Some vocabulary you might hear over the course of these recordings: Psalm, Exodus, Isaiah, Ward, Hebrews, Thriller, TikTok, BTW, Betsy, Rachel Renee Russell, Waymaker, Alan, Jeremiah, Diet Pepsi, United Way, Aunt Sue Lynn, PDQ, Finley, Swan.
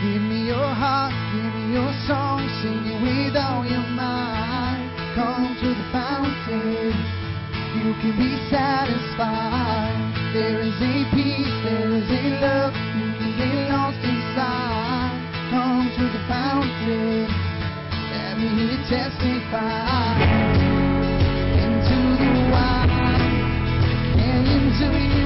Give me your heart, give me your song, sing it with all your mind. Come to the fountain, you can be satisfied. There is a peace, there is a love, you can get lost inside. Come to the fountain, let me hear you testify. Into the wild and into you.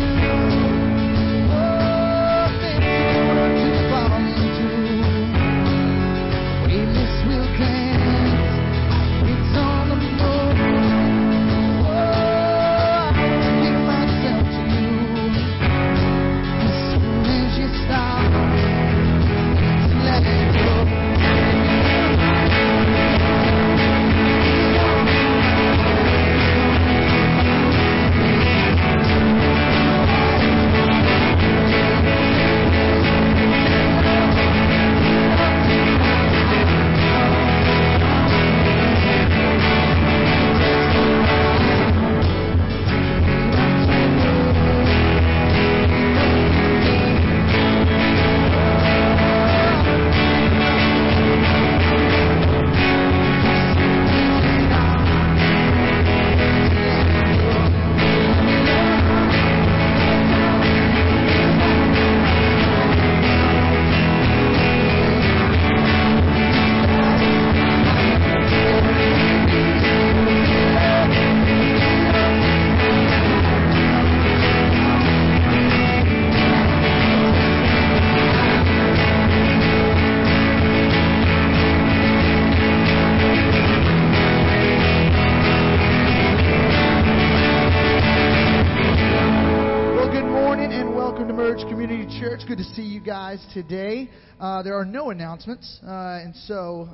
Today. There are no announcements, and so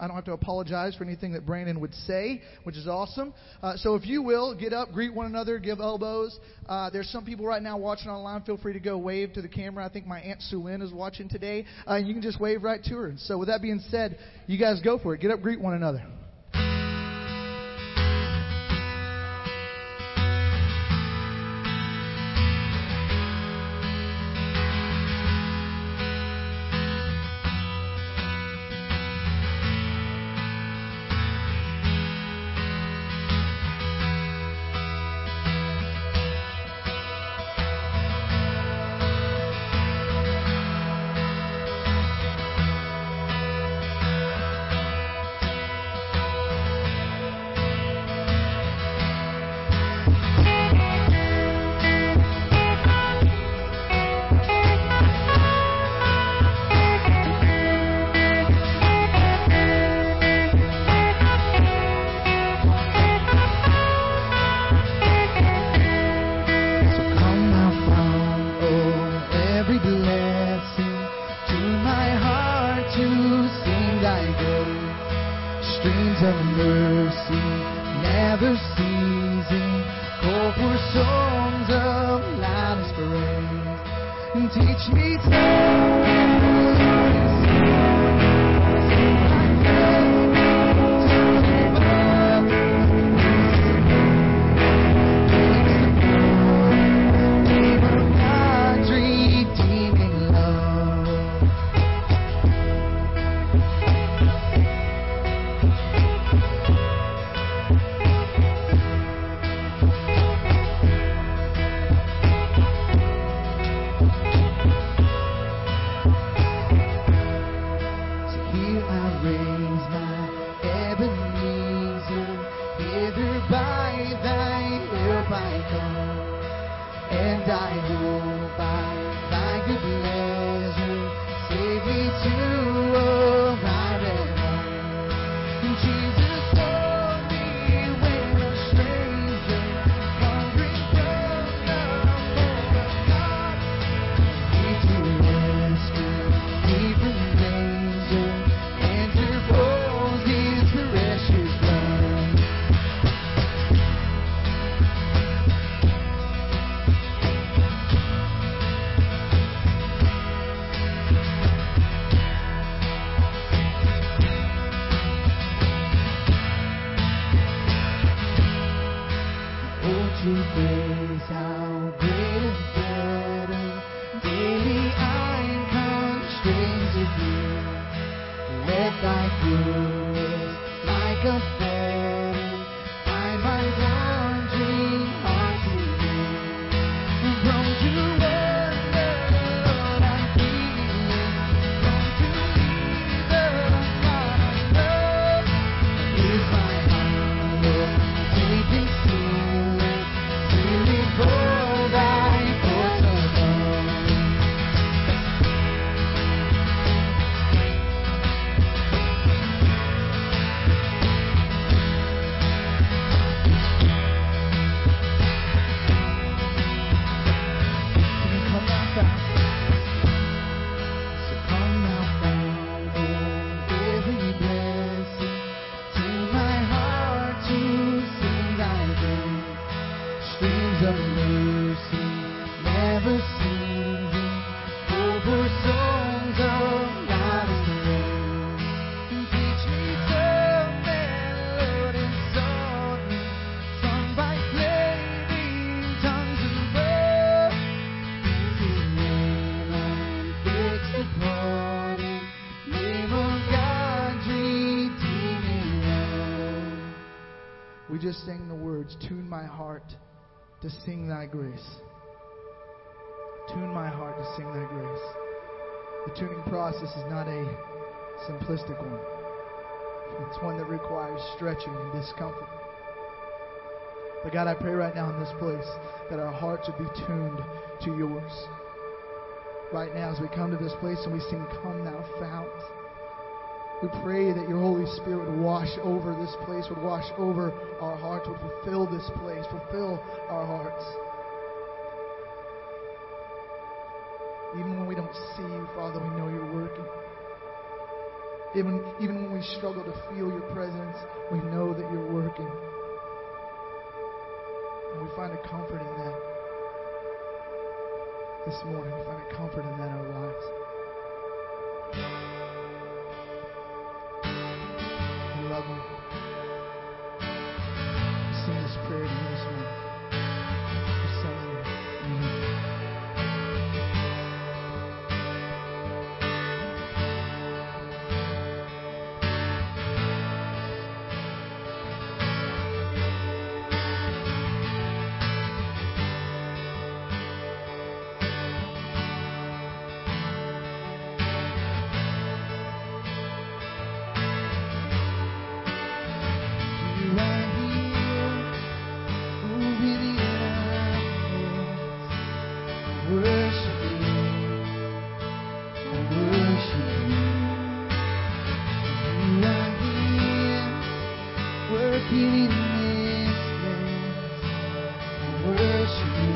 I don't have to apologize for anything that Brandon would say, which is awesome. So if you will, get up, greet one another, give elbows. There's some people right now watching online. Feel free to go wave to the camera. I think my Aunt Sue Lynn is watching today. You can just wave right to her. So with that being said, you guys go for it. Get up, greet one another. Just sang the words, tune my heart to sing thy grace. Tune my heart to sing thy grace. The tuning process is not a simplistic one. It's one that requires stretching and discomfort. But God, I pray right now in this place that our hearts would be tuned to yours. Right now as we come to this place and we sing, Come Thou Fount, we pray that your Holy Spirit would wash over this place, would wash over our hearts, would fulfill this place, fulfill our hearts. Even when we don't see you, Father, we know you're working. Even when we struggle to feel your presence, we know that you're working. And we find a comfort in that. This morning, we find a comfort in that in our lives. Love you. We sing this prayer to you this morning. We send you. I worship you.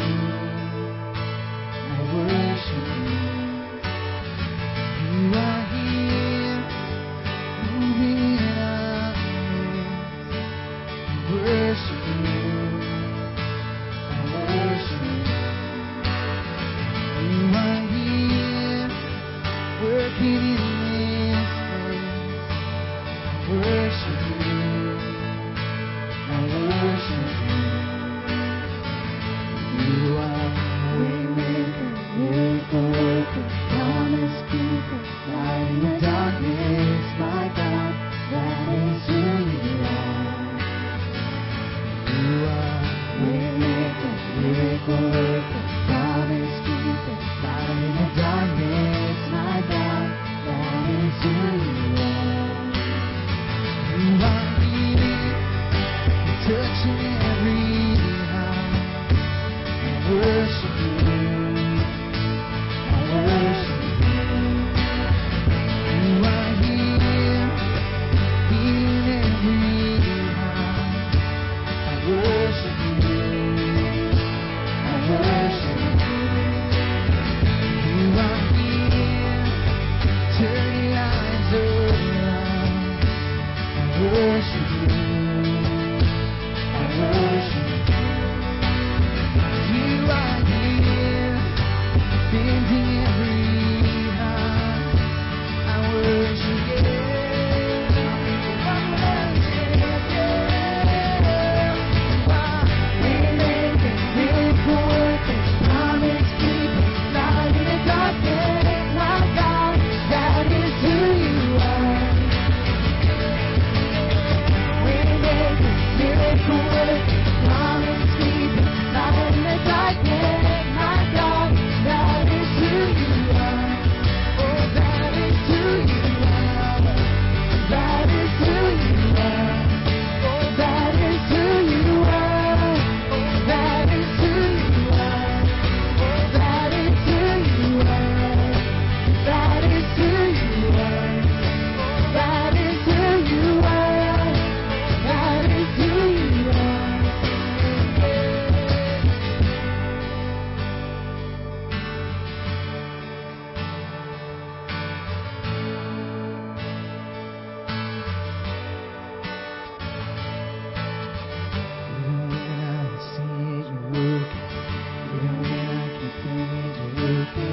The anchor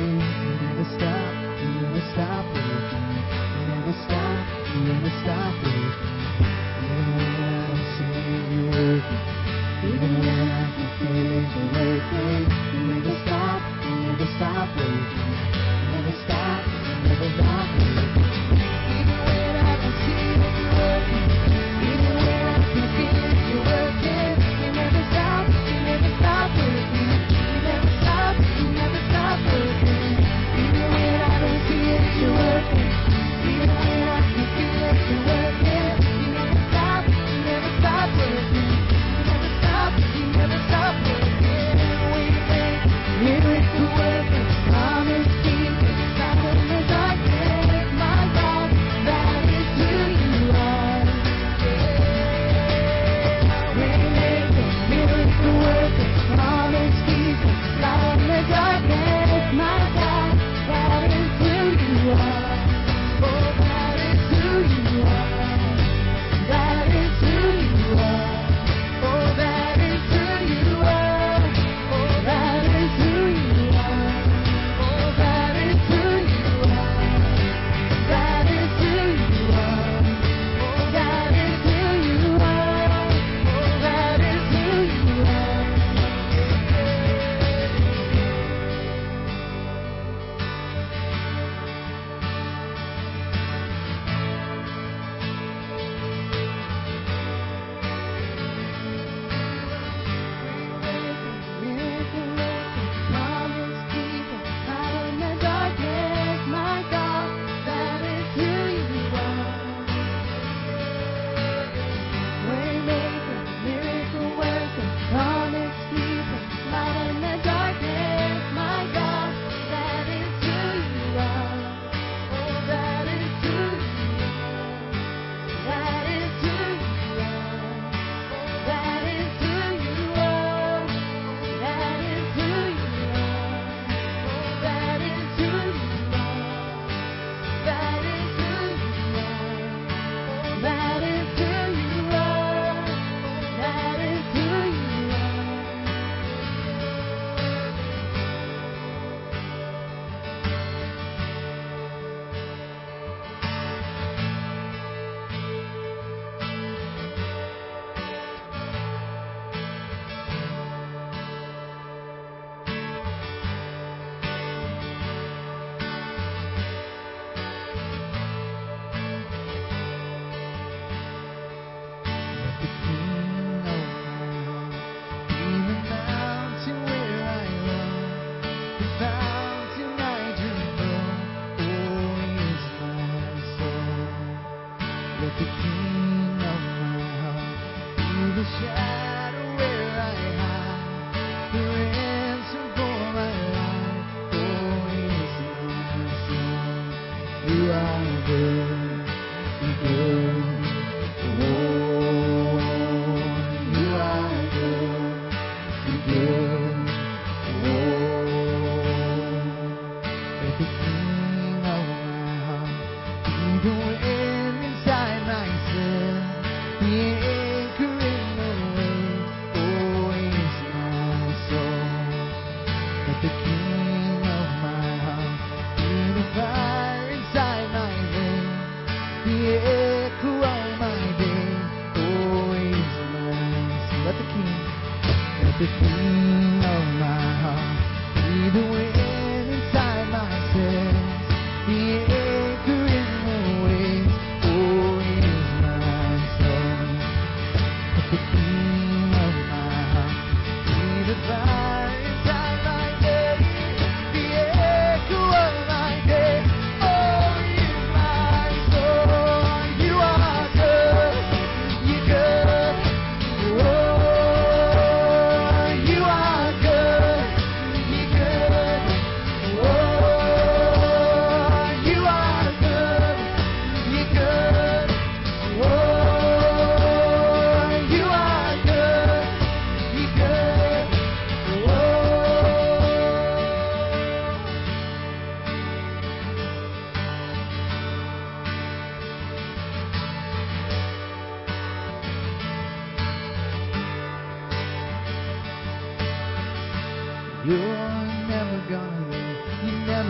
in the way,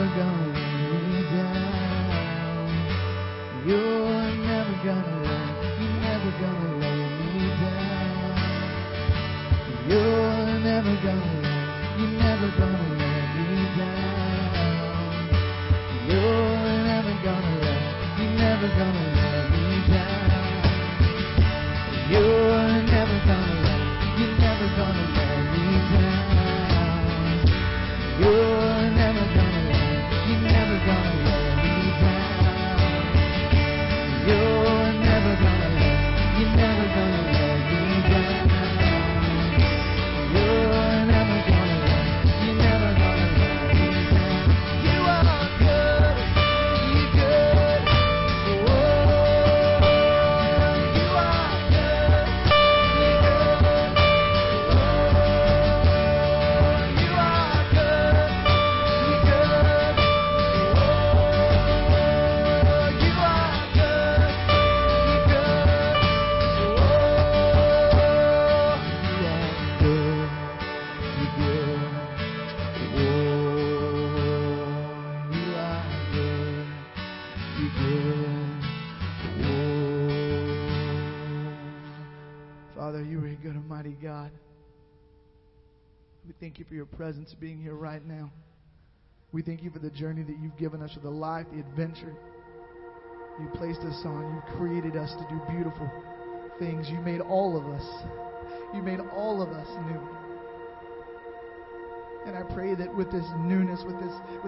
never gonna let me down. You're never gonna let, you're never gonna let me down. You're never gonna let, you're never gonna let me down. You're never gonna let, you're never gonna let me down. You're never gonna let, you're never gonna let me down. You're never gonna let, you're never gonna let me down. You're never gonna let, you're never gonna let me down. You're never gonna let, you're never gonna let me down. You are good, you're good. Oh, you are good, you're good. Oh, you are good, you're good. Oh, you are good, you're good. Oh, you are good, you're good. Oh, you are good, you're good. Oh. Father, you are a good and mighty God. We thank you for your presence being here right now. We thank you for the journey that you've given us, for the life, the adventure you placed us on. You created us to do beautiful things. You made all of us. You made all of us new. And I pray that with this newness, with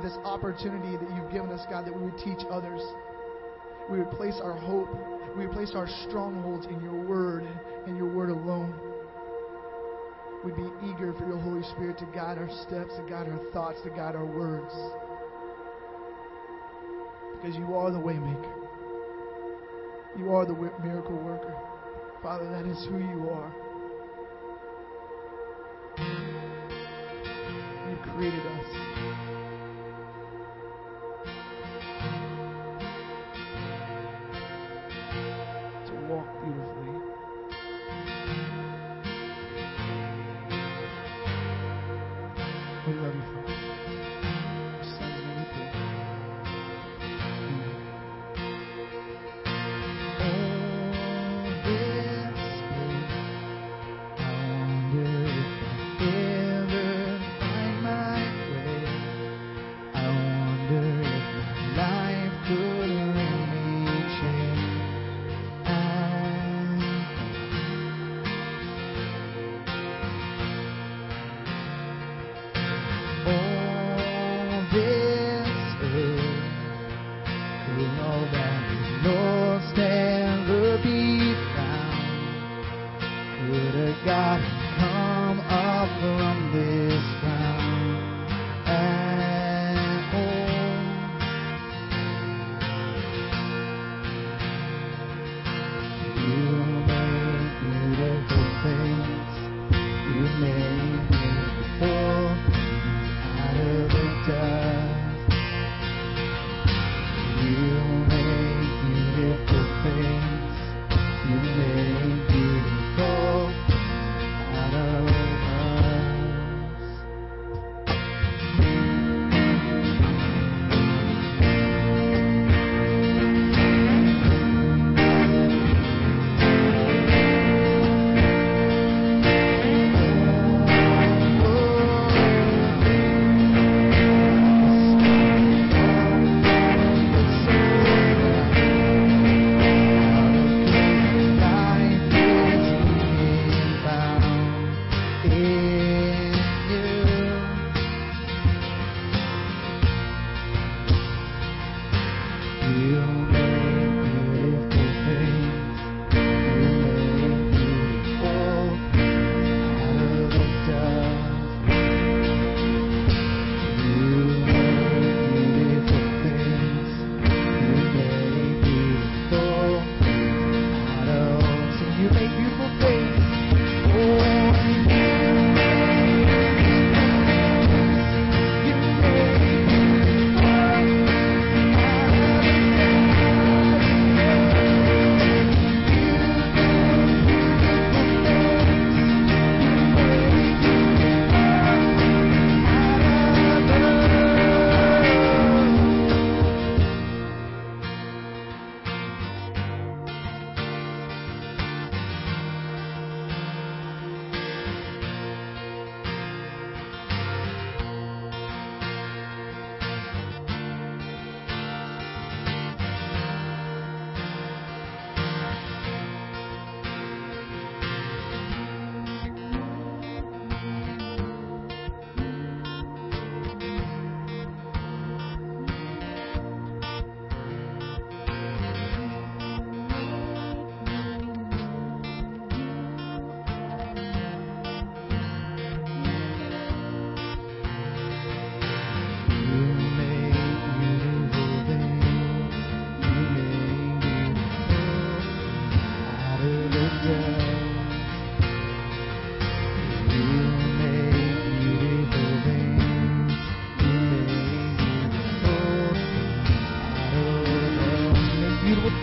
this opportunity that you've given us, God, that we would teach others. We would place our hope, we would place our strongholds in your word and your word alone. We'd be eager for your Holy Spirit to guide our steps, to guide our thoughts, to guide our words. Because you are the Waymaker. You are the miracle worker. Father, that is who you are. You created us. To walk beautifully. We love you, Father. In your son's name we pray. Amen. I wonder if I ever find my way.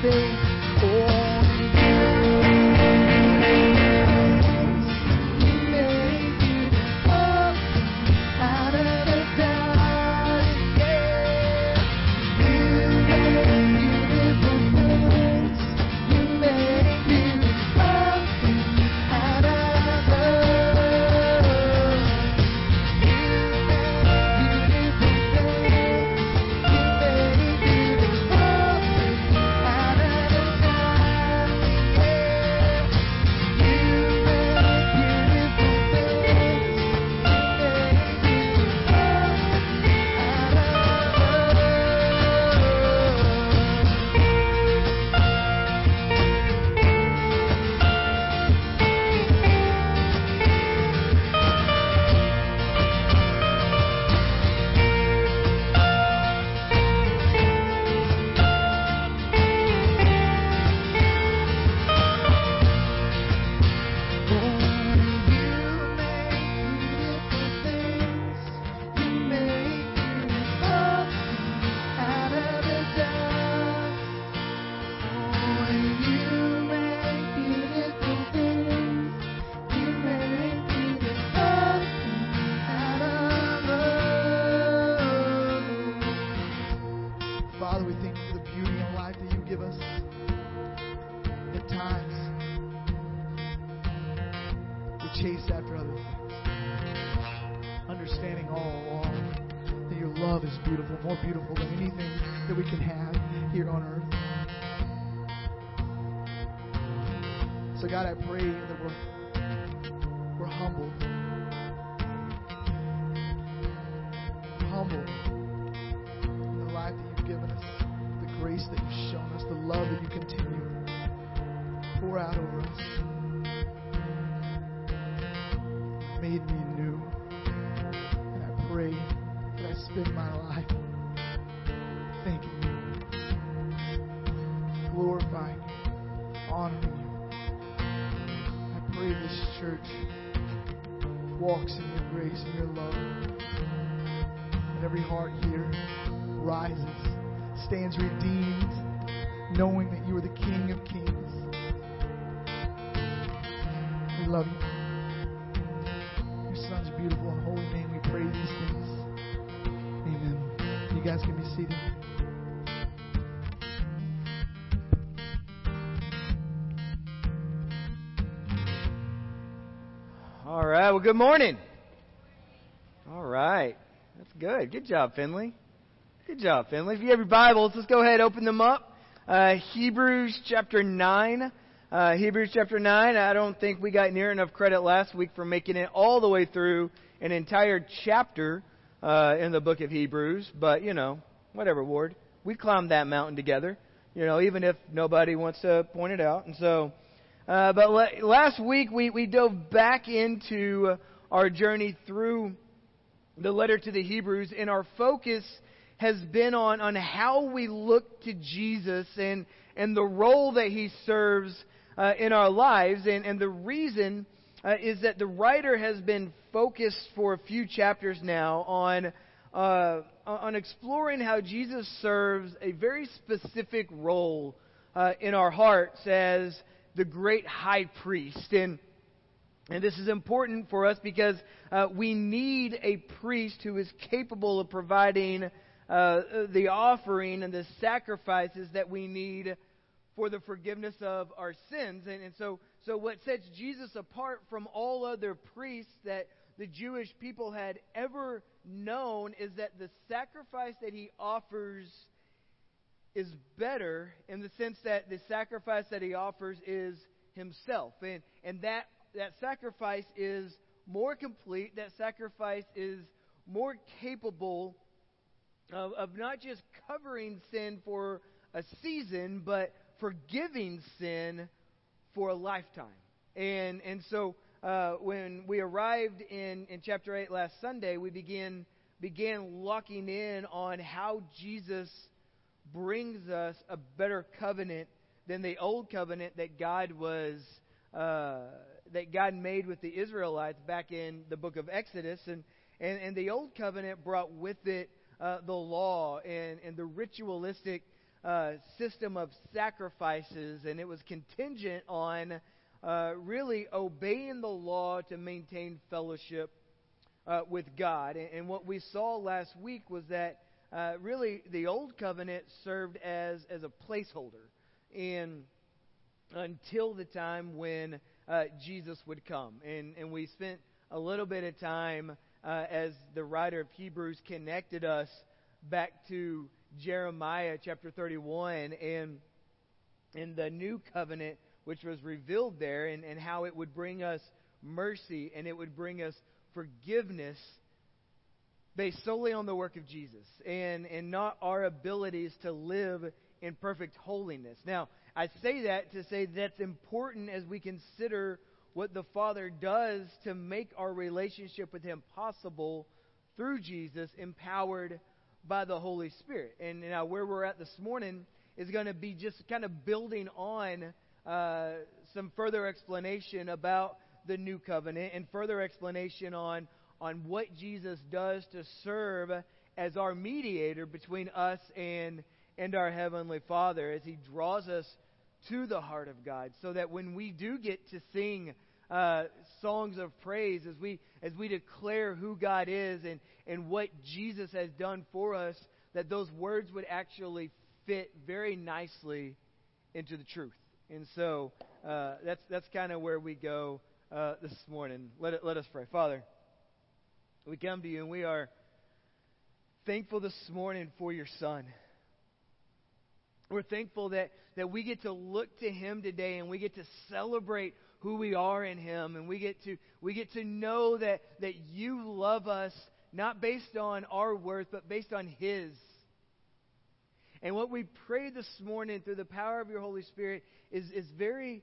Well, good morning. All right. That's good. Good job, Finley. Good job, Finley. If you have your Bibles, let's go ahead and open them up. Hebrews chapter 9. Hebrews chapter 9. I don't think we got near enough credit last week for making it all the way through an entire chapter in the book of Hebrews. But, you know, whatever, Ward. We climbed that mountain together, you know, even if nobody wants to point it out. And so... But last week, we dove back into our journey through the letter to the Hebrews, and our focus has been on how we look to Jesus and the role that he serves in our lives. And the reason is that the writer has been focused for a few chapters now on exploring how Jesus serves a very specific role in our hearts as the great high priest. And this is important for us because we need a priest who is capable of providing the offering and the sacrifices that we need for the forgiveness of our sins. And so what sets Jesus apart from all other priests that the Jewish people had ever known is that the sacrifice that he offers is better, in the sense that the sacrifice that he offers is himself. And that sacrifice is more complete. That sacrifice is more capable of not just covering sin for a season, but forgiving sin for a lifetime. And so when we arrived in chapter 8 last Sunday, we began locking in on how Jesus brings us a better covenant than the old covenant that God made with the Israelites back in the book of Exodus, and the old covenant brought with it the law and the ritualistic system of sacrifices, and it was contingent on really obeying the law to maintain fellowship with God. And what we saw last week was that really the Old Covenant served as a placeholder in until the time when Jesus would come. And we spent a little bit of time as the writer of Hebrews connected us back to Jeremiah chapter 31 and in the new covenant, which was revealed there, and how it would bring us mercy and it would bring us forgiveness based solely on the work of Jesus and not our abilities to live in perfect holiness. Now, I say that to say that's important as we consider what the Father does to make our relationship with Him possible through Jesus, empowered by the Holy Spirit. And now where we're at this morning is going to be just kind of building on some further explanation about the new covenant and further explanation on what Jesus does to serve as our mediator between us and our Heavenly Father as He draws us to the heart of God, so that when we do get to sing songs of praise, as we declare who God is and what Jesus has done for us, that those words would actually fit very nicely into the truth. And so that's kind of where we go this morning. Let us pray. Father, we come to You and we are thankful this morning for Your Son. We're thankful that we get to look to Him today and we get to celebrate who we are in Him, and we get to know that You love us not based on our worth but based on His. And what we pray this morning through the power of Your Holy Spirit is very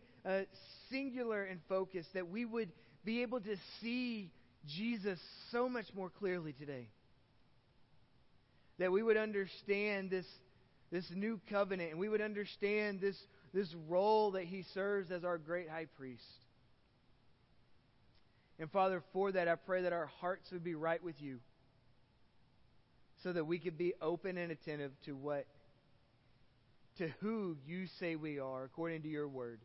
singular and focused, that we would be able to see Jesus so much more clearly today. That we would understand this new covenant, and we would understand this role that He serves as our great high priest. And Father, for that I pray that our hearts would be right with You, so that we could be open and attentive to who You say we are according to Your word.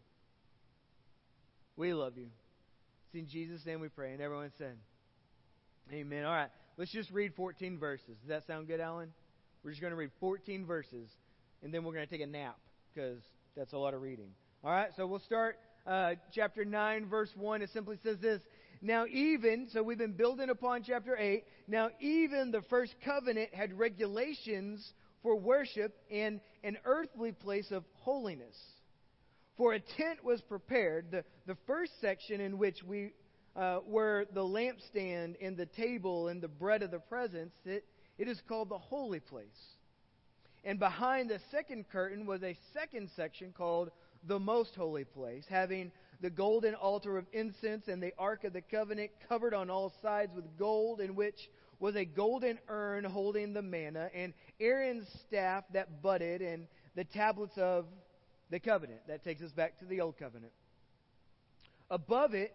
We love You. It's in Jesus' name we pray. And everyone said, amen. All right, let's just read 14 verses. Does that sound good, Alan? We're just going to read 14 verses, and then we're going to take a nap, because that's a lot of reading. All right, so we'll start chapter 9, verse 1. It simply says this: Now even, so we've been building upon chapter 8, now even the first covenant had regulations for worship in an earthly place of holiness. For a tent was prepared, the first section in which we were the lampstand and the table and the bread of the presence. It is called the holy place. And behind the second curtain was a second section called the most holy place, having the golden altar of incense and the ark of the covenant covered on all sides with gold, in which was a golden urn holding the manna and Aaron's staff that budded and the tablets of the covenant. That takes us back to the old covenant. Above it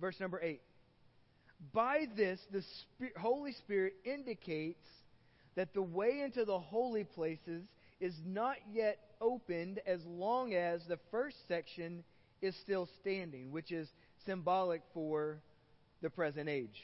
Verse number 8. By this, the Holy Spirit indicates that the way into the holy places is not yet opened as long as the first section is still standing, which is symbolic for the present age.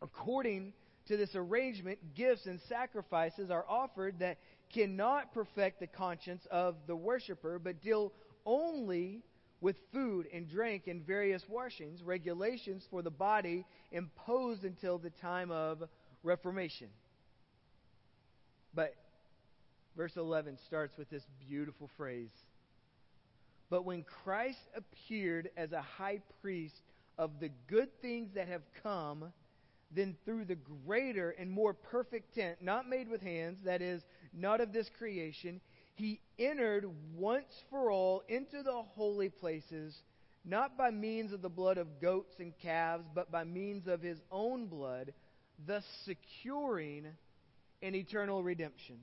According to this arrangement, gifts and sacrifices are offered that cannot perfect the conscience of the worshiper, but deal only with food and drink and various washings, regulations for the body imposed until the time of Reformation. But verse 11 starts with this beautiful phrase: But when Christ appeared as a high priest of the good things that have come, then through the greater and more perfect tent, not made with hands, that is, not of this creation, he entered once for all into the holy places, not by means of the blood of goats and calves, but by means of his own blood, thus securing an eternal redemption.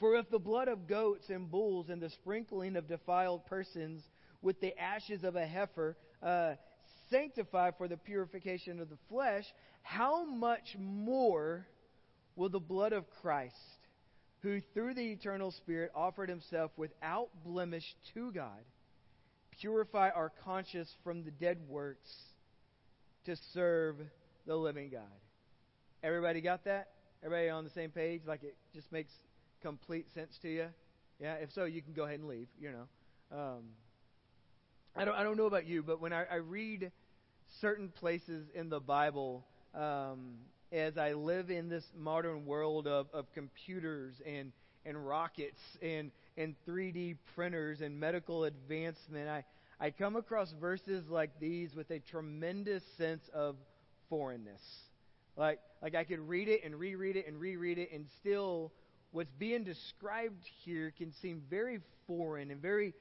For if the blood of goats and bulls and the sprinkling of defiled persons with the ashes of a heifer sanctify for the purification of the flesh, how much more will the blood of Christ, who through the eternal Spirit offered himself without blemish to God, purify our conscience from the dead works to serve the living God? Everybody got that? Everybody on the same page? Like it just makes complete sense to you? Yeah? If so, you can go ahead and leave, you know. I don't know about you, but when I read certain places in the Bible, as I live in this modern world of computers and rockets and 3D printers and medical advancement, I come across verses like these with a tremendous sense of foreignness. Like I could read it and reread it and reread it, and still what's being described here can seem very foreign and very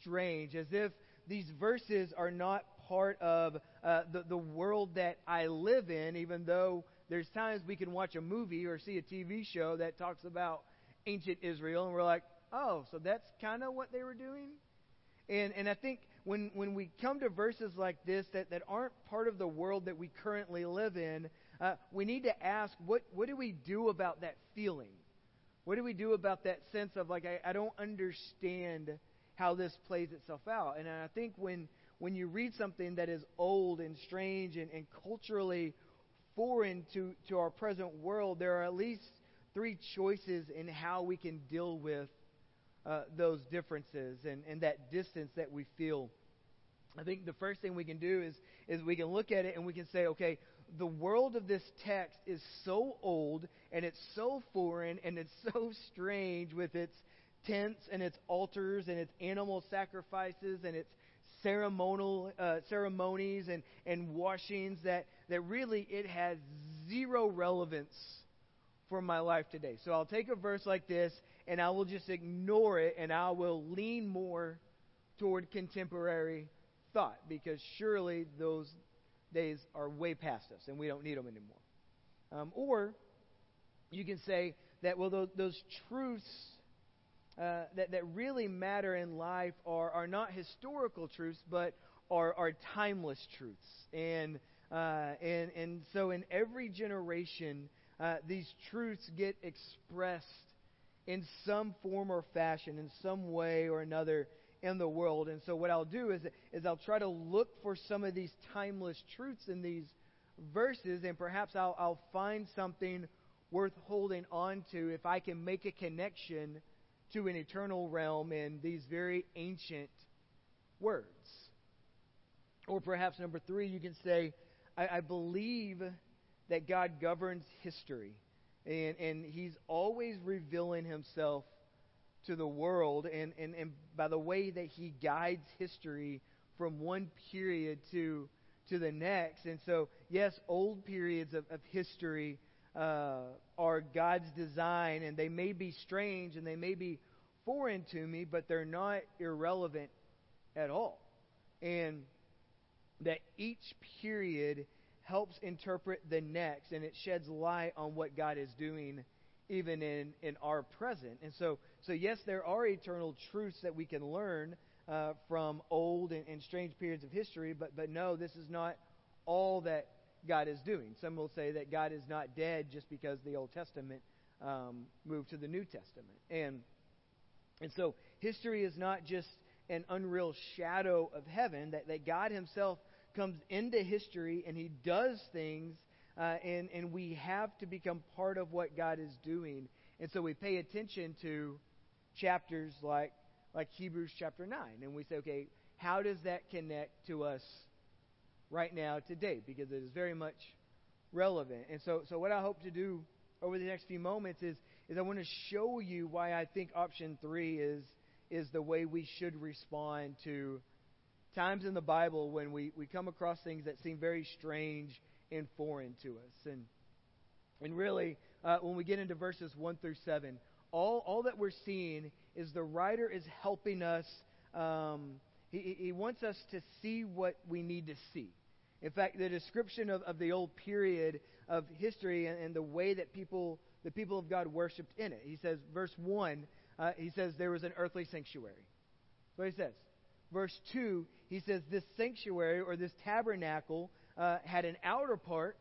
strange, as if these verses are not part of the world that I live in, even though there's times we can watch a movie or see a TV show that talks about ancient Israel, and we're like, oh, so that's kind of what they were doing? And I think when we come to verses like this that aren't part of the world that we currently live in, we need to ask, what do we do about that feeling? What do we do about that sense of, like, I don't understand how this plays itself out? And I think when you read something that is old and strange and culturally foreign to our present world, there are at least three choices in how we can deal with those differences and that distance that we feel. I think the first thing we can do is we can look at it and we can say, okay, the world of this text is so old and it's so foreign and it's so strange with its tents and its altars and its animal sacrifices and its ceremonial ceremonies and washings that really it has zero relevance for my life today. So I'll take a verse like this and I will just ignore it and I will lean more toward contemporary thought, because surely those days are way past us and we don't need them anymore. Or you can say that, well, those truths that really matter in life are not historical truths, but are timeless truths. And so in every generation, these truths get expressed in some form or fashion, in some way or another in the world. And so what I'll do is I'll try to look for some of these timeless truths in these verses, and perhaps I'll find something worth holding on to if I can make a connection to an eternal realm in these very ancient words. Or perhaps number three, you can say, I believe that God governs history, and he's always revealing himself to the world, and by the way that he guides history from one period to the next. And so, yes, old periods of history are God's design, and they may be strange and they may be foreign to me, but they're not irrelevant at all. And that each period helps interpret the next, and it sheds light on what God is doing even in our present. And so yes, there are eternal truths that we can learn from old and strange periods of history, but no, this is not all that God is doing. Some will say that God is not dead just because the Old Testament moved to the New Testament. And so history is not just an unreal shadow of heaven, that God himself comes into history and he does things, and we have to become part of what God is doing. And so we pay attention to chapters like Hebrews chapter 9, and we say, okay, how does that connect to us right now today? Because it is very much relevant. And so what I hope to do over the next few moments is I want to show you why I think option 3 is the way we should respond to times in the Bible when we come across things that seem very strange and foreign to us. And really, when we get into verses 1 through 7. All that we're seeing is the writer is helping us. He wants us to see what we need to see. In fact, the description of the old period of history and the way that the people of God worshipped in it. He says, verse 1, he says there was an earthly sanctuary. That's what he says. Verse 2, he says this sanctuary or this tabernacle had an outer part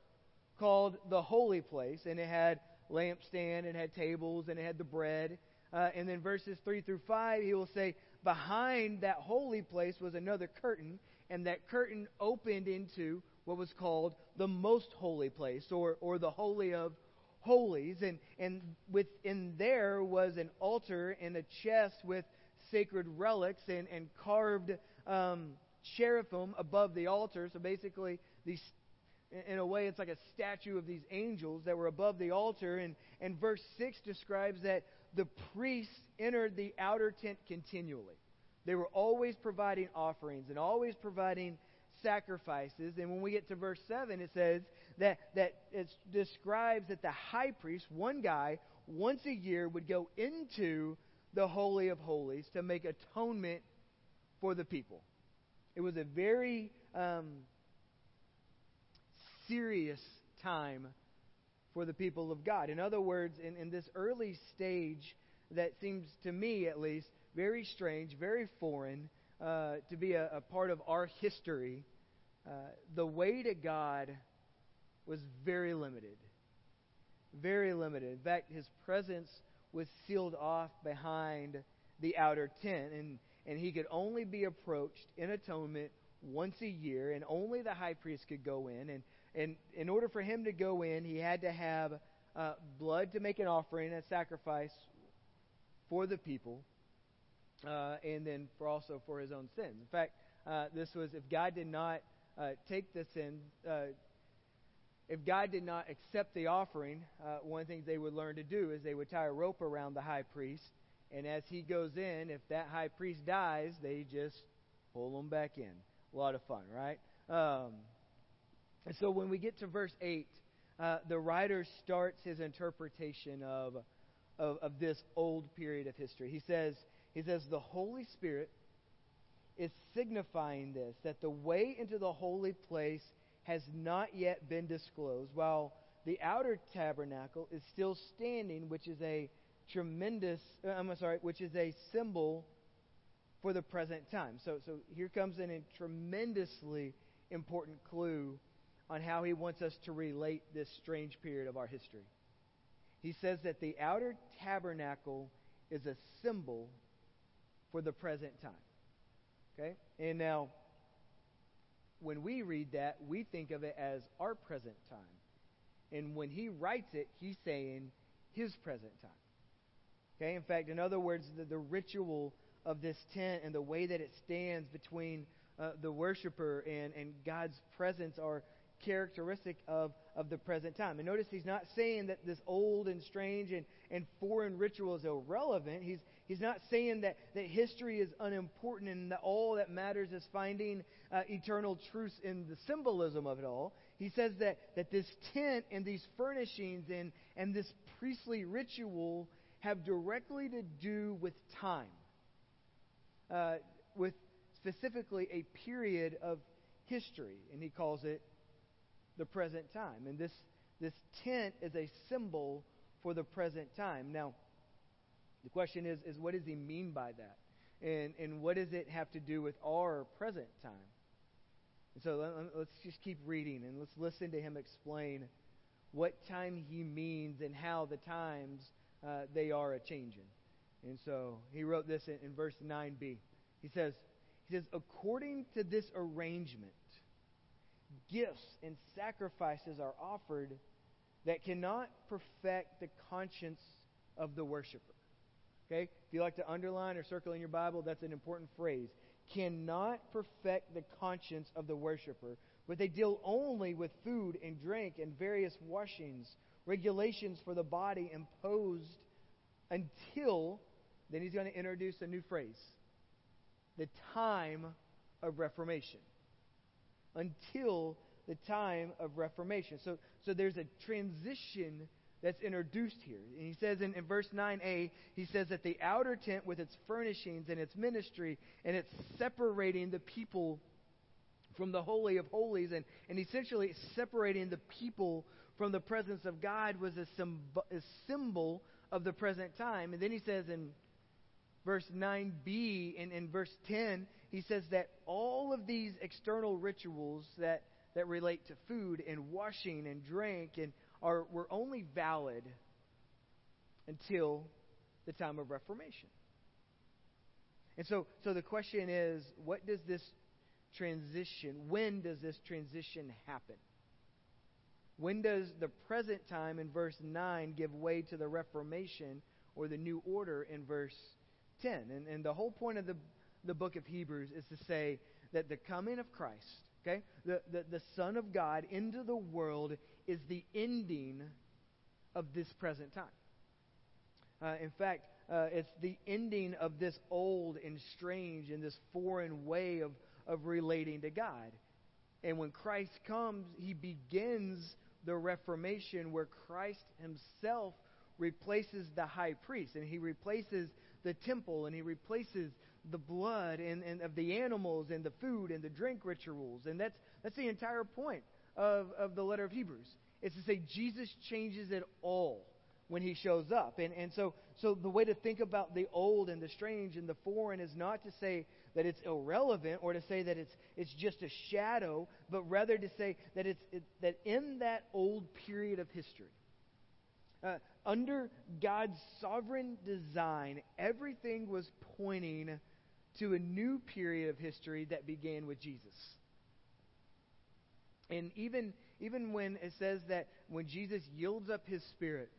called the holy place, and it had lampstand, it had tables, and it had the bread. And then verses 3 through 5, he will say, behind that holy place was another curtain, and that curtain opened into what was called the most holy place, or the holy of holies. And within there was an altar and a chest with sacred relics and carved cherubim above the altar. So basically, these, in a way, it's like a statue of these angels that were above the altar. And verse 6 describes that the priests entered the outer tent continually. They were always providing offerings and always providing sacrifices. And when we get to verse 7, it says that it describes that the high priest, one guy, once a year would go into the Holy of Holies to make atonement for the people. It was a very serious time for the people of God. In other words, in this early stage, that seems to me at least very strange, very foreign to be a part of our history, the way to God was very limited. Very limited. In fact, his presence was sealed off behind the outer tent, and he could only be approached in atonement once a year, and only the high priest could go in. And in order for him to go in, he had to have blood to make an offering, a sacrifice for the people, and then also for his own sins. In fact, this was, if God did not take the sin, if God did not accept the offering, one of the things they would learn to do is they would tie a rope around the high priest, and as he goes in, if that high priest dies, they just pull him back in. A lot of fun, right? And so when we get to verse 8, the writer starts his interpretation of this old period of history. He says the Holy Spirit is signifying this, that the way into the holy place has not yet been disclosed, while the outer tabernacle is still standing, which is a symbol for the present time. So here comes in a tremendously important clue on how he wants us to relate this strange period of our history. He says that the outer tabernacle is a symbol for the present time. Okay? And now, when we read that, we think of it as our present time. And when he writes it, he's saying his present time. Okay? In fact, in other words, the ritual of this tent and the way that it stands between the worshiper and God's presence are characteristic of the present time. And notice he's not saying that this old and strange and foreign ritual is irrelevant. He's not saying that history is unimportant and that all that matters is finding eternal truths in the symbolism of it all. He says that this tent and these furnishings and this priestly ritual have directly to do with time, with specifically a period of history, and he calls it the present time. And this tent is a symbol for the present time. Now, the question is what does he mean by that? And what does it have to do with our present time? And so let's just keep reading and let's listen to him explain what time he means and how the times they are a-changing. And so he wrote this in verse 9b. He says, according to this arrangement, gifts and sacrifices are offered that cannot perfect the conscience of the worshiper. Okay? If you like to underline or circle in your Bible, that's an important phrase. Cannot perfect the conscience of the worshiper, but they deal only with food and drink and various washings, regulations for the body imposed until, then he's going to introduce a new phrase, the time of reformation. Until the time of reformation. So there's a transition that's introduced here. And he says in verse 9a, he says that the outer tent with its furnishings and its ministry and its separating the people from the Holy of Holies and essentially separating the people from the presence of God was a symbol of the present time. And then he says in verse 9b and in verse 10, he says that all of these external rituals that relate to food and washing and drink and were only valid until the time of Reformation. And so the question is, when does this transition happen? When does the present time in verse 9 give way to the Reformation or the new order in verse 10? And the whole point of the book of Hebrews is to say that the coming of Christ, okay, the Son of God into the world is the ending of this present time. In fact, it's the ending of this old and strange and this foreign way of relating to God. And when Christ comes, he begins the Reformation where Christ himself replaces the high priest, and he replaces the temple, and he replaces the blood and of the animals and the food and the drink rituals. And that's the entire point of the letter of Hebrews. It's to say Jesus changes it all when he shows up. And so the way to think about the old and the strange and the foreign is not to say that it's irrelevant or to say that it's just a shadow, but rather to say that that in that old period of history, under God's sovereign design, everything was pointing to a new period of history that began with Jesus. And even when it says that when Jesus yields up his spirit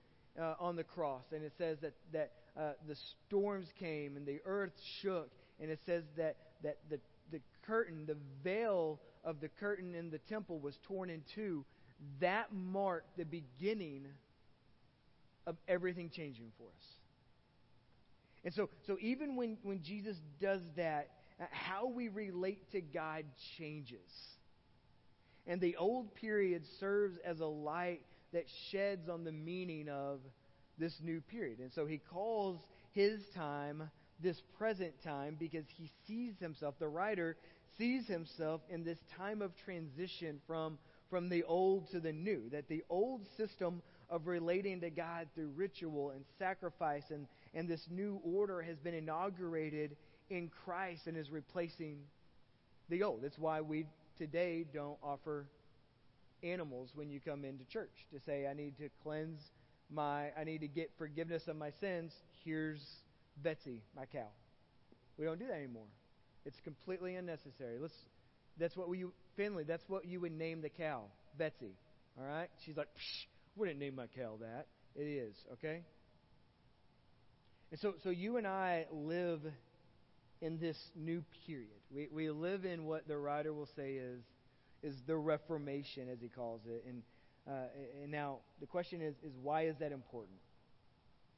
on the cross, and it says that the storms came and the earth shook, and it says that the curtain, the veil of the curtain in the temple was torn in two, that marked the beginning of everything changing for us. And so even when Jesus does that, how we relate to God changes. And the old period serves as a light that sheds on the meaning of this new period. And so he calls his time this present time because he sees himself, the writer sees himself in this time of transition from the old to the new. That the old system of relating to God through ritual and sacrifice and this new order has been inaugurated in Christ and is replacing the old. That's why we today don't offer animals when you come into church, to say, I need to get forgiveness of my sins. Here's Betsy, my cow. We don't do that anymore. It's completely unnecessary. Finley, that's what you would name the cow, Betsy. All right? She's like, psh, wouldn't name my cow that. It is, okay? And so you and I live in this new period. We live in what the writer will say is the Reformation, as he calls it. And now the question is why is that important?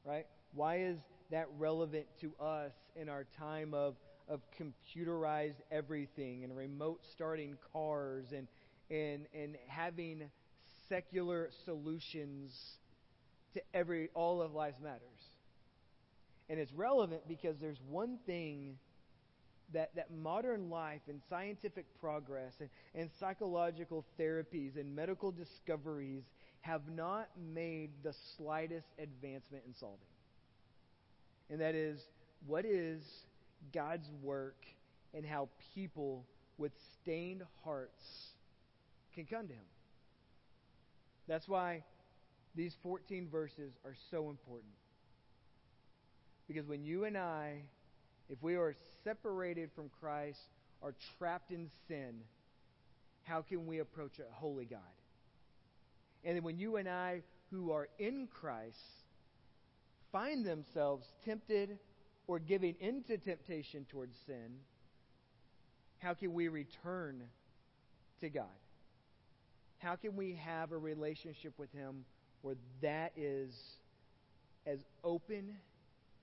Right? Why is that relevant to us in our time of computerized everything and remote starting cars and having secular solutions to all of life's matters? And it's relevant because there's one thing that modern life and scientific progress and psychological therapies and medical discoveries have not made the slightest advancement in solving. And that is, what is God's work and how people with stained hearts can come to him? That's why these 14 verses are so important. Because when you and I, if we are separated from Christ, are trapped in sin, how can we approach a holy God? And then when you and I, who are in Christ, find themselves tempted or giving into temptation towards sin, how can we return to God? How can we have a relationship with him where that is as open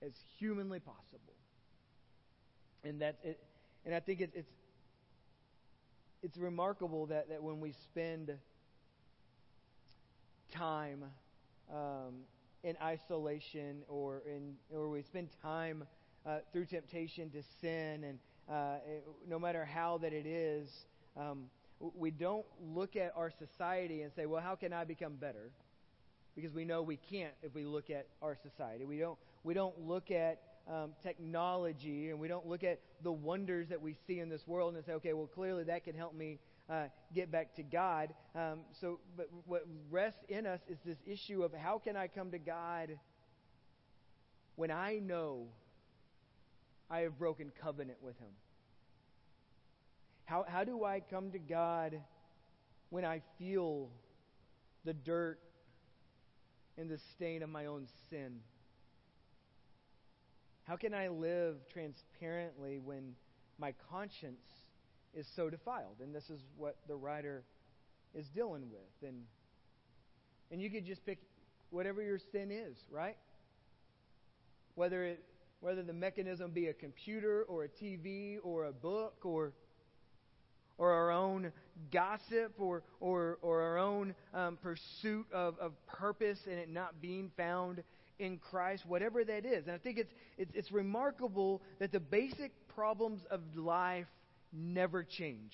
as humanly possible? And that's it. And I think it's remarkable that when we spend time in isolation or we spend time through temptation to sin, and no matter how that it is, we don't look at our society and say, well, how can I become better? Because we know we can't if we look at our society. We don't look at technology, and we don't look at the wonders that we see in this world and say, okay, well, clearly that can help me get back to God. But what rests in us is this issue of how can I come to God when I know I have broken covenant with Him? How do I come to God when I feel the dirt and the stain of my own sin? How can I live transparently when my conscience is so defiled? And this is what the writer is dealing with. And you could just pick whatever your sin is, right? Whether the mechanism be a computer or a TV or a book or our own gossip or our own pursuit of purpose and it not being found in Christ, whatever that is. And I think it's remarkable that the basic problems of life never change.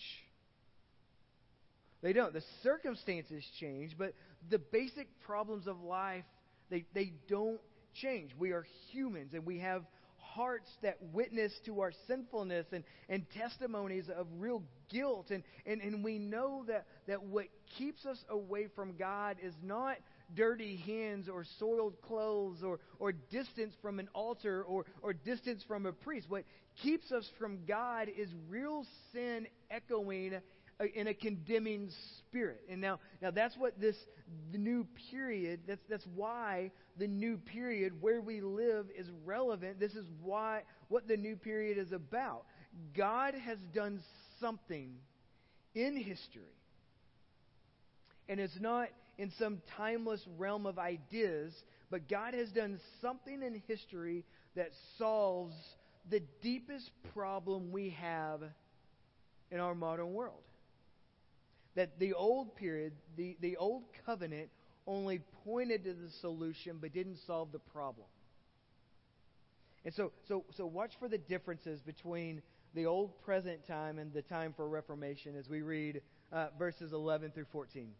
They don't. The circumstances change, but the basic problems of life, they don't change. We are humans, and we have hearts that witness to our sinfulness and testimonies of real guilt. And we know that what keeps us away from God is not dirty hands or soiled clothes or distance from an altar or distance from a priest. What keeps us from God is real sin echoing in a condemning spirit. And now that's what the new period, that's why the new period where we live is relevant. This is why what the new period is about. God has done something in history. And it's not in some timeless realm of ideas, but God has done something in history that solves the deepest problem we have in our modern world. That the old period, the old covenant, only pointed to the solution but didn't solve the problem. And so watch for the differences between the old present time and the time for Reformation as we read verses 11 through 14.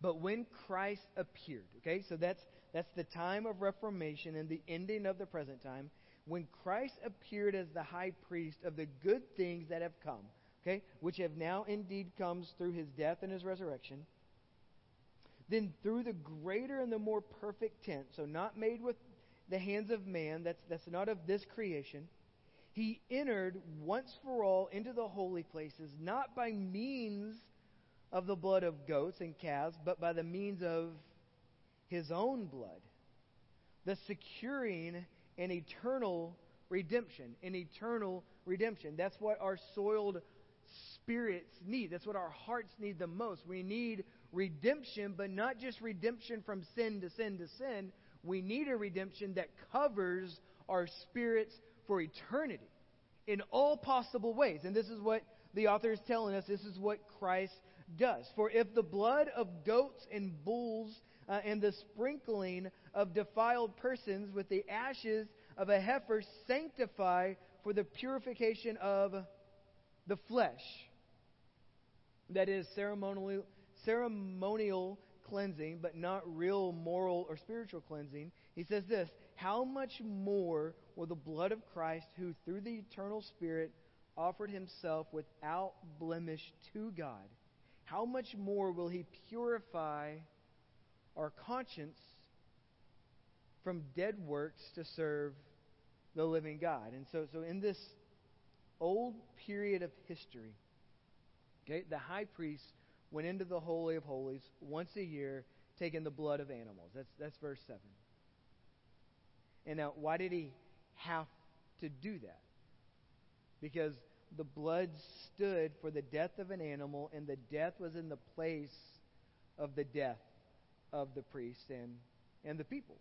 But when Christ appeared, okay, so that's the time of Reformation and the ending of the present time. When Christ appeared as the high priest of the good things that have come, okay, which have now indeed come through his death and his resurrection, then through the greater and the more perfect tent, so not made with the hands of man, that's not of this creation, he entered once for all into the holy places, not by means of the blood of goats and calves, but by the means of his own blood, the securing an eternal redemption. An eternal redemption. That's what our soiled spirits need. That's what our hearts need the most. We need redemption, but not just redemption from sin to sin to sin. We need a redemption that covers our spirits for eternity in all possible ways. And this is what the author is telling us. This is what Christ does. For if the blood of goats and bulls and the sprinkling of defiled persons with the ashes of a heifer sanctify for the purification of the flesh, that is ceremonial cleansing, but not real moral or spiritual cleansing, he says this, how much more will the blood of Christ, who through the eternal Spirit offered himself without blemish to God, how much more will he purify our conscience from dead works to serve the living God? And so in this old period of history, okay, the high priest went into the Holy of Holies once a year, taking the blood of animals. That's verse 7. And now, why did he have to do that? Because the blood stood for the death of an animal, and the death was in the place of the death of the priest and the people.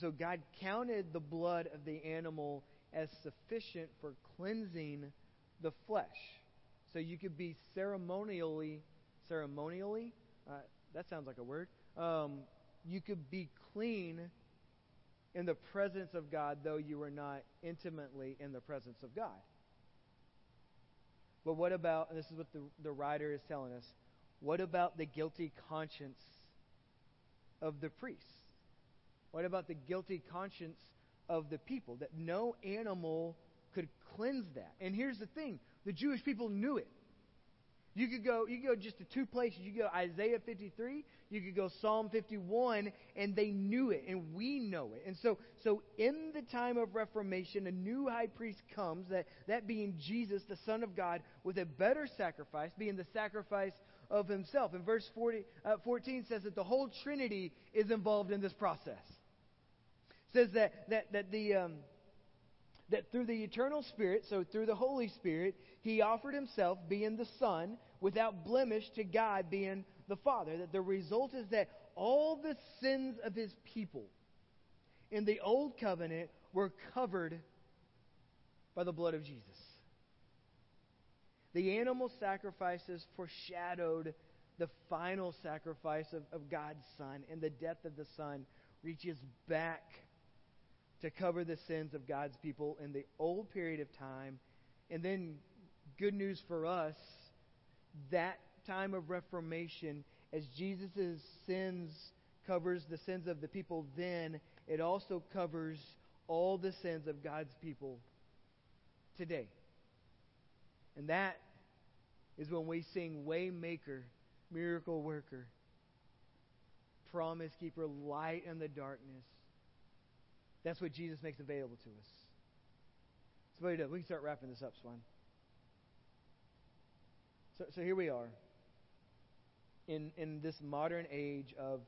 So God counted the blood of the animal as sufficient for cleansing the flesh. So you could be ceremonially, that sounds like a word, You could be clean in the presence of God, though you were not intimately in the presence of God. But what about, and this is what the writer is telling us, what about the guilty conscience of the priests? What about the guilty conscience of the people? That no animal could cleanse that. And here's the thing, the Jewish people knew it. You could go just to two places. You could go Isaiah 53, you could go Psalm 51, and they knew it, and we know it. And so in the time of Reformation, a new high priest comes, that being Jesus, the Son of God, with a better sacrifice, being the sacrifice of himself. And verse 14 says that the whole Trinity is involved in this process. It says that through the eternal Spirit, so through the Holy Spirit, he offered himself, being the Son, without blemish to God, being the Father. That the result is that all the sins of his people in the old covenant were covered by the blood of Jesus. The animal sacrifices foreshadowed the final sacrifice of God's Son, and the death of the Son reaches back to cover the sins of God's people in the old period of time. And then, good news for us, that time of Reformation, as Jesus' sins covers the sins of the people then, it also covers all the sins of God's people today. And that is when we sing Waymaker, Miracle Worker, Promise Keeper, Light in the Darkness. That's what Jesus makes available to us. That's what he does. We can start wrapping this up, Swan. So here we are in this modern age of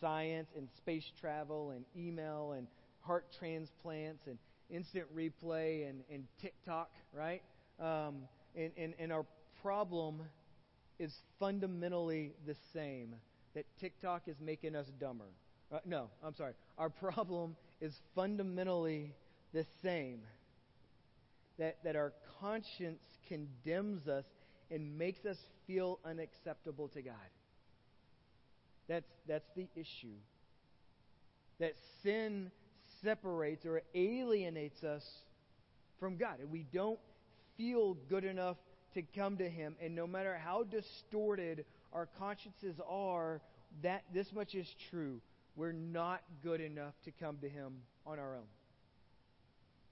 science and space travel and email and heart transplants and instant replay and TikTok, right? And our problem is fundamentally the same, that TikTok is making us dumber. Our problem is fundamentally the same. That our conscience condemns us and makes us feel unacceptable to God. That's the issue. That sin separates or alienates us from God. And we don't feel good enough to come to Him. And no matter how distorted our consciences are, that this much is true. We're not good enough to come to Him on our own.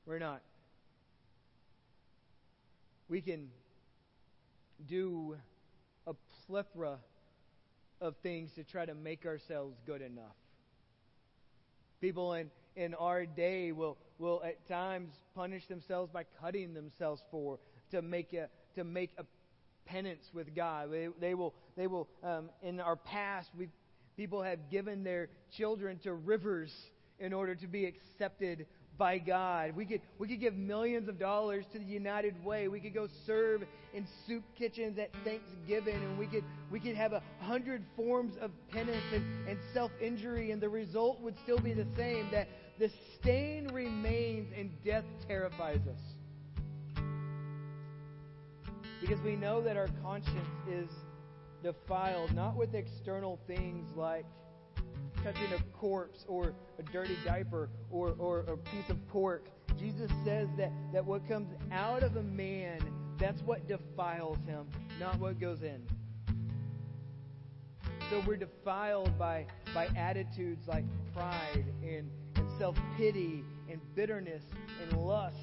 We're not. We can do a plethora of things to try to make ourselves good enough. People in our day will at times punish themselves by cutting themselves to make a penance with God. They will in our past people have given their children to rivers in order to be accepted by God. We could give millions of dollars to the United Way. We could go serve in soup kitchens at Thanksgiving, and we could have 100 forms of penance and self-injury, and the result would still be the same, that the stain remains and death terrifies us. Because we know that our conscience is defiled, not with external things like touching a corpse or a dirty diaper or a piece of pork. Jesus says that what comes out of a man, that's what defiles him, not what goes in. So we're defiled by attitudes like pride and self-pity and bitterness and lust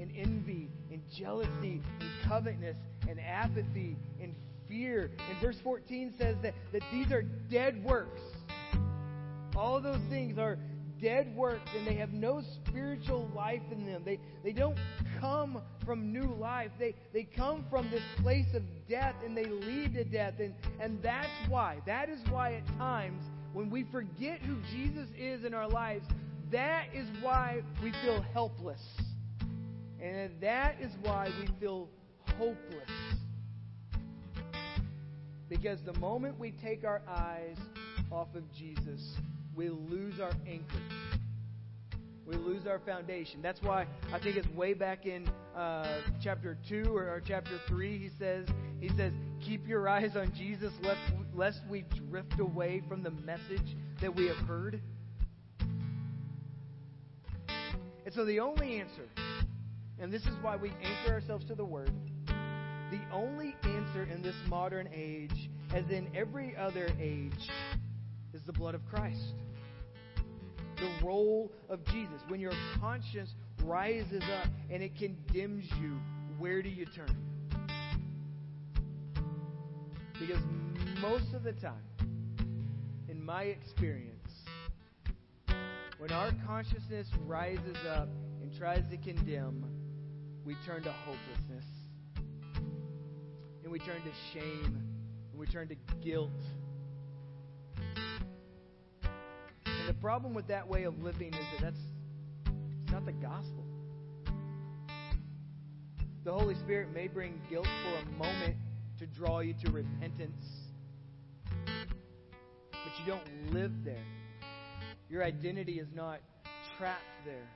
and envy and jealousy and covetousness and apathy and fear. And verse 14 says that these are dead works. All those things are dead works, and they have no spiritual life in them. They don't come from new life. They come from this place of death, and they lead to death. And that is why at times when we forget who Jesus is in our lives, that is why we feel helpless. And that is why we feel hopeless. Because the moment we take our eyes off of Jesus, we lose our anchor. We lose our foundation. That's why I think it's way back in chapter 2 or chapter 3, he says, keep your eyes on Jesus, lest we drift away from the message that we have heard. And so the only answer, and this is why we anchor ourselves to the Word, the only answer in this modern age, as in every other age, is the blood of Christ. The role of Jesus. When your conscience rises up and it condemns you, where do you turn? Because most of the time, in my experience, when our consciousness rises up and tries to condemn, we turn to hopelessness. And we turn to shame. And we turn to guilt. And the problem with that way of living is it's not the gospel. The Holy Spirit may bring guilt for a moment to draw you to repentance, but you don't live there. Your identity is not trapped there.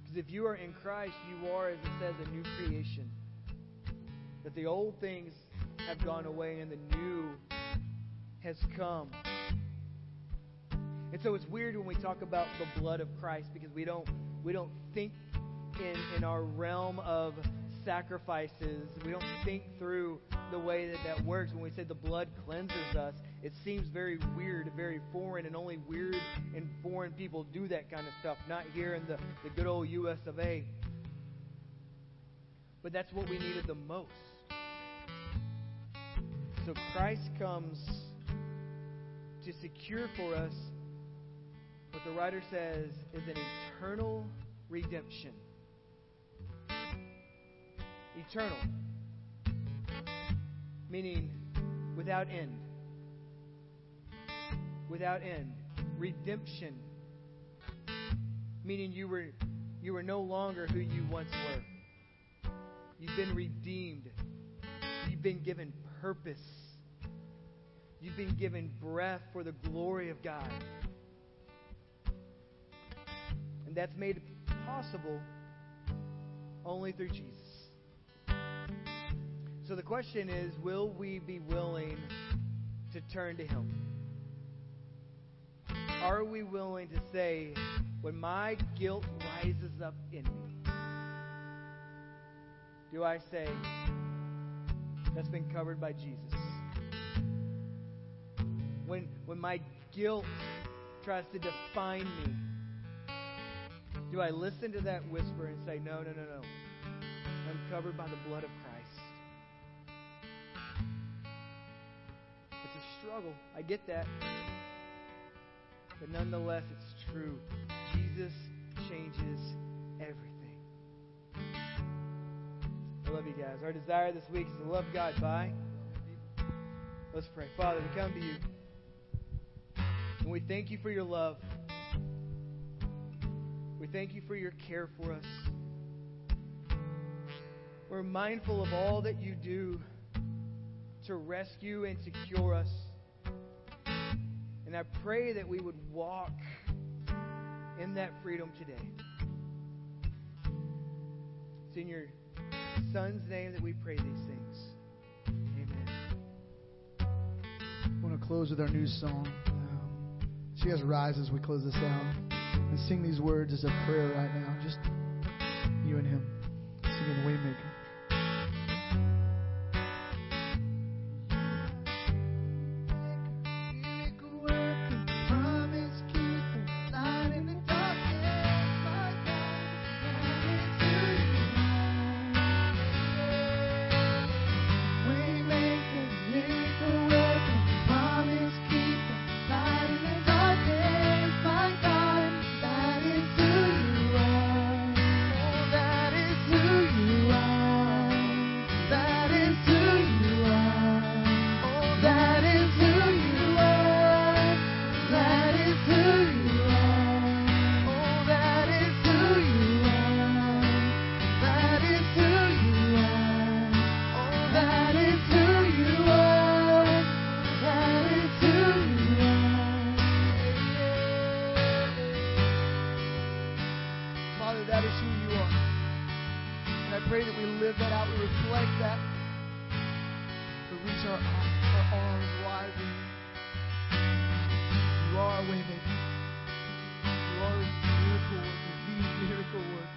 Because if you are in Christ, you are, as it says, a new creation. That the old things have gone away and the new has come. And so it's weird when we talk about the blood of Christ, because we don't think in our realm of sacrifices. We don't think through the way that works. When we say the blood cleanses us, it seems very weird, very foreign, and only weird and foreign people do that kind of stuff. Not here in the good old US of A. But that's what we needed the most. So Christ comes to secure for us what the writer says is an eternal redemption. Eternal. Meaning without end. Without end. Redemption. Meaning you were no longer who you once were. You've been redeemed. You've been given purpose. You've been given breath for the glory of God. And that's made possible only through Jesus. So the question is, will we be willing to turn to Him? Are we willing to say, when my guilt rises up in me, do I say, that's been covered by Jesus? When my guilt tries to define me, do I listen to that whisper and say, no, I'm covered by the blood of Christ? Struggle. I get that. But nonetheless, it's true. Jesus changes everything. I love you guys. Our desire this week is to love God by. Let's pray. Father, we come to you. And we thank you for your love. We thank you for your care for us. We're mindful of all that you do to rescue and secure us. And I pray that we would walk in that freedom today. It's in your Son's name that we pray these things. Amen. I want to close with our new song. She has Rise as we close this out. And sing these words as a prayer right now. Just you and him. Singing Waymaker. That is who you are. pray that we live that out, we reflect that, we reach our arms wide. You are our way maker. You are a miracle worker. He's a miracle worker.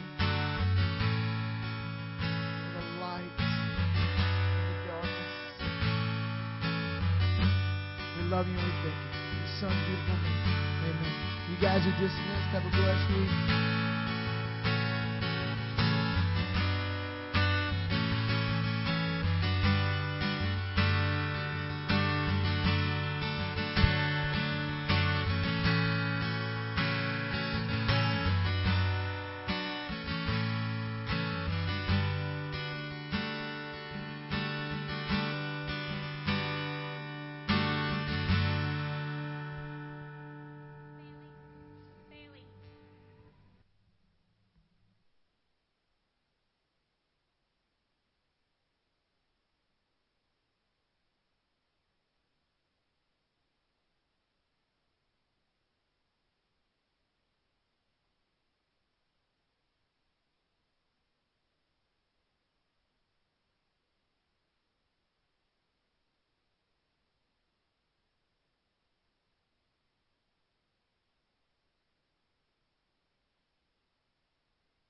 You're the light in the darkness. We love you and we thank you. In your Son's beautiful name. Amen. You guys are dismissed. Have a blessed week.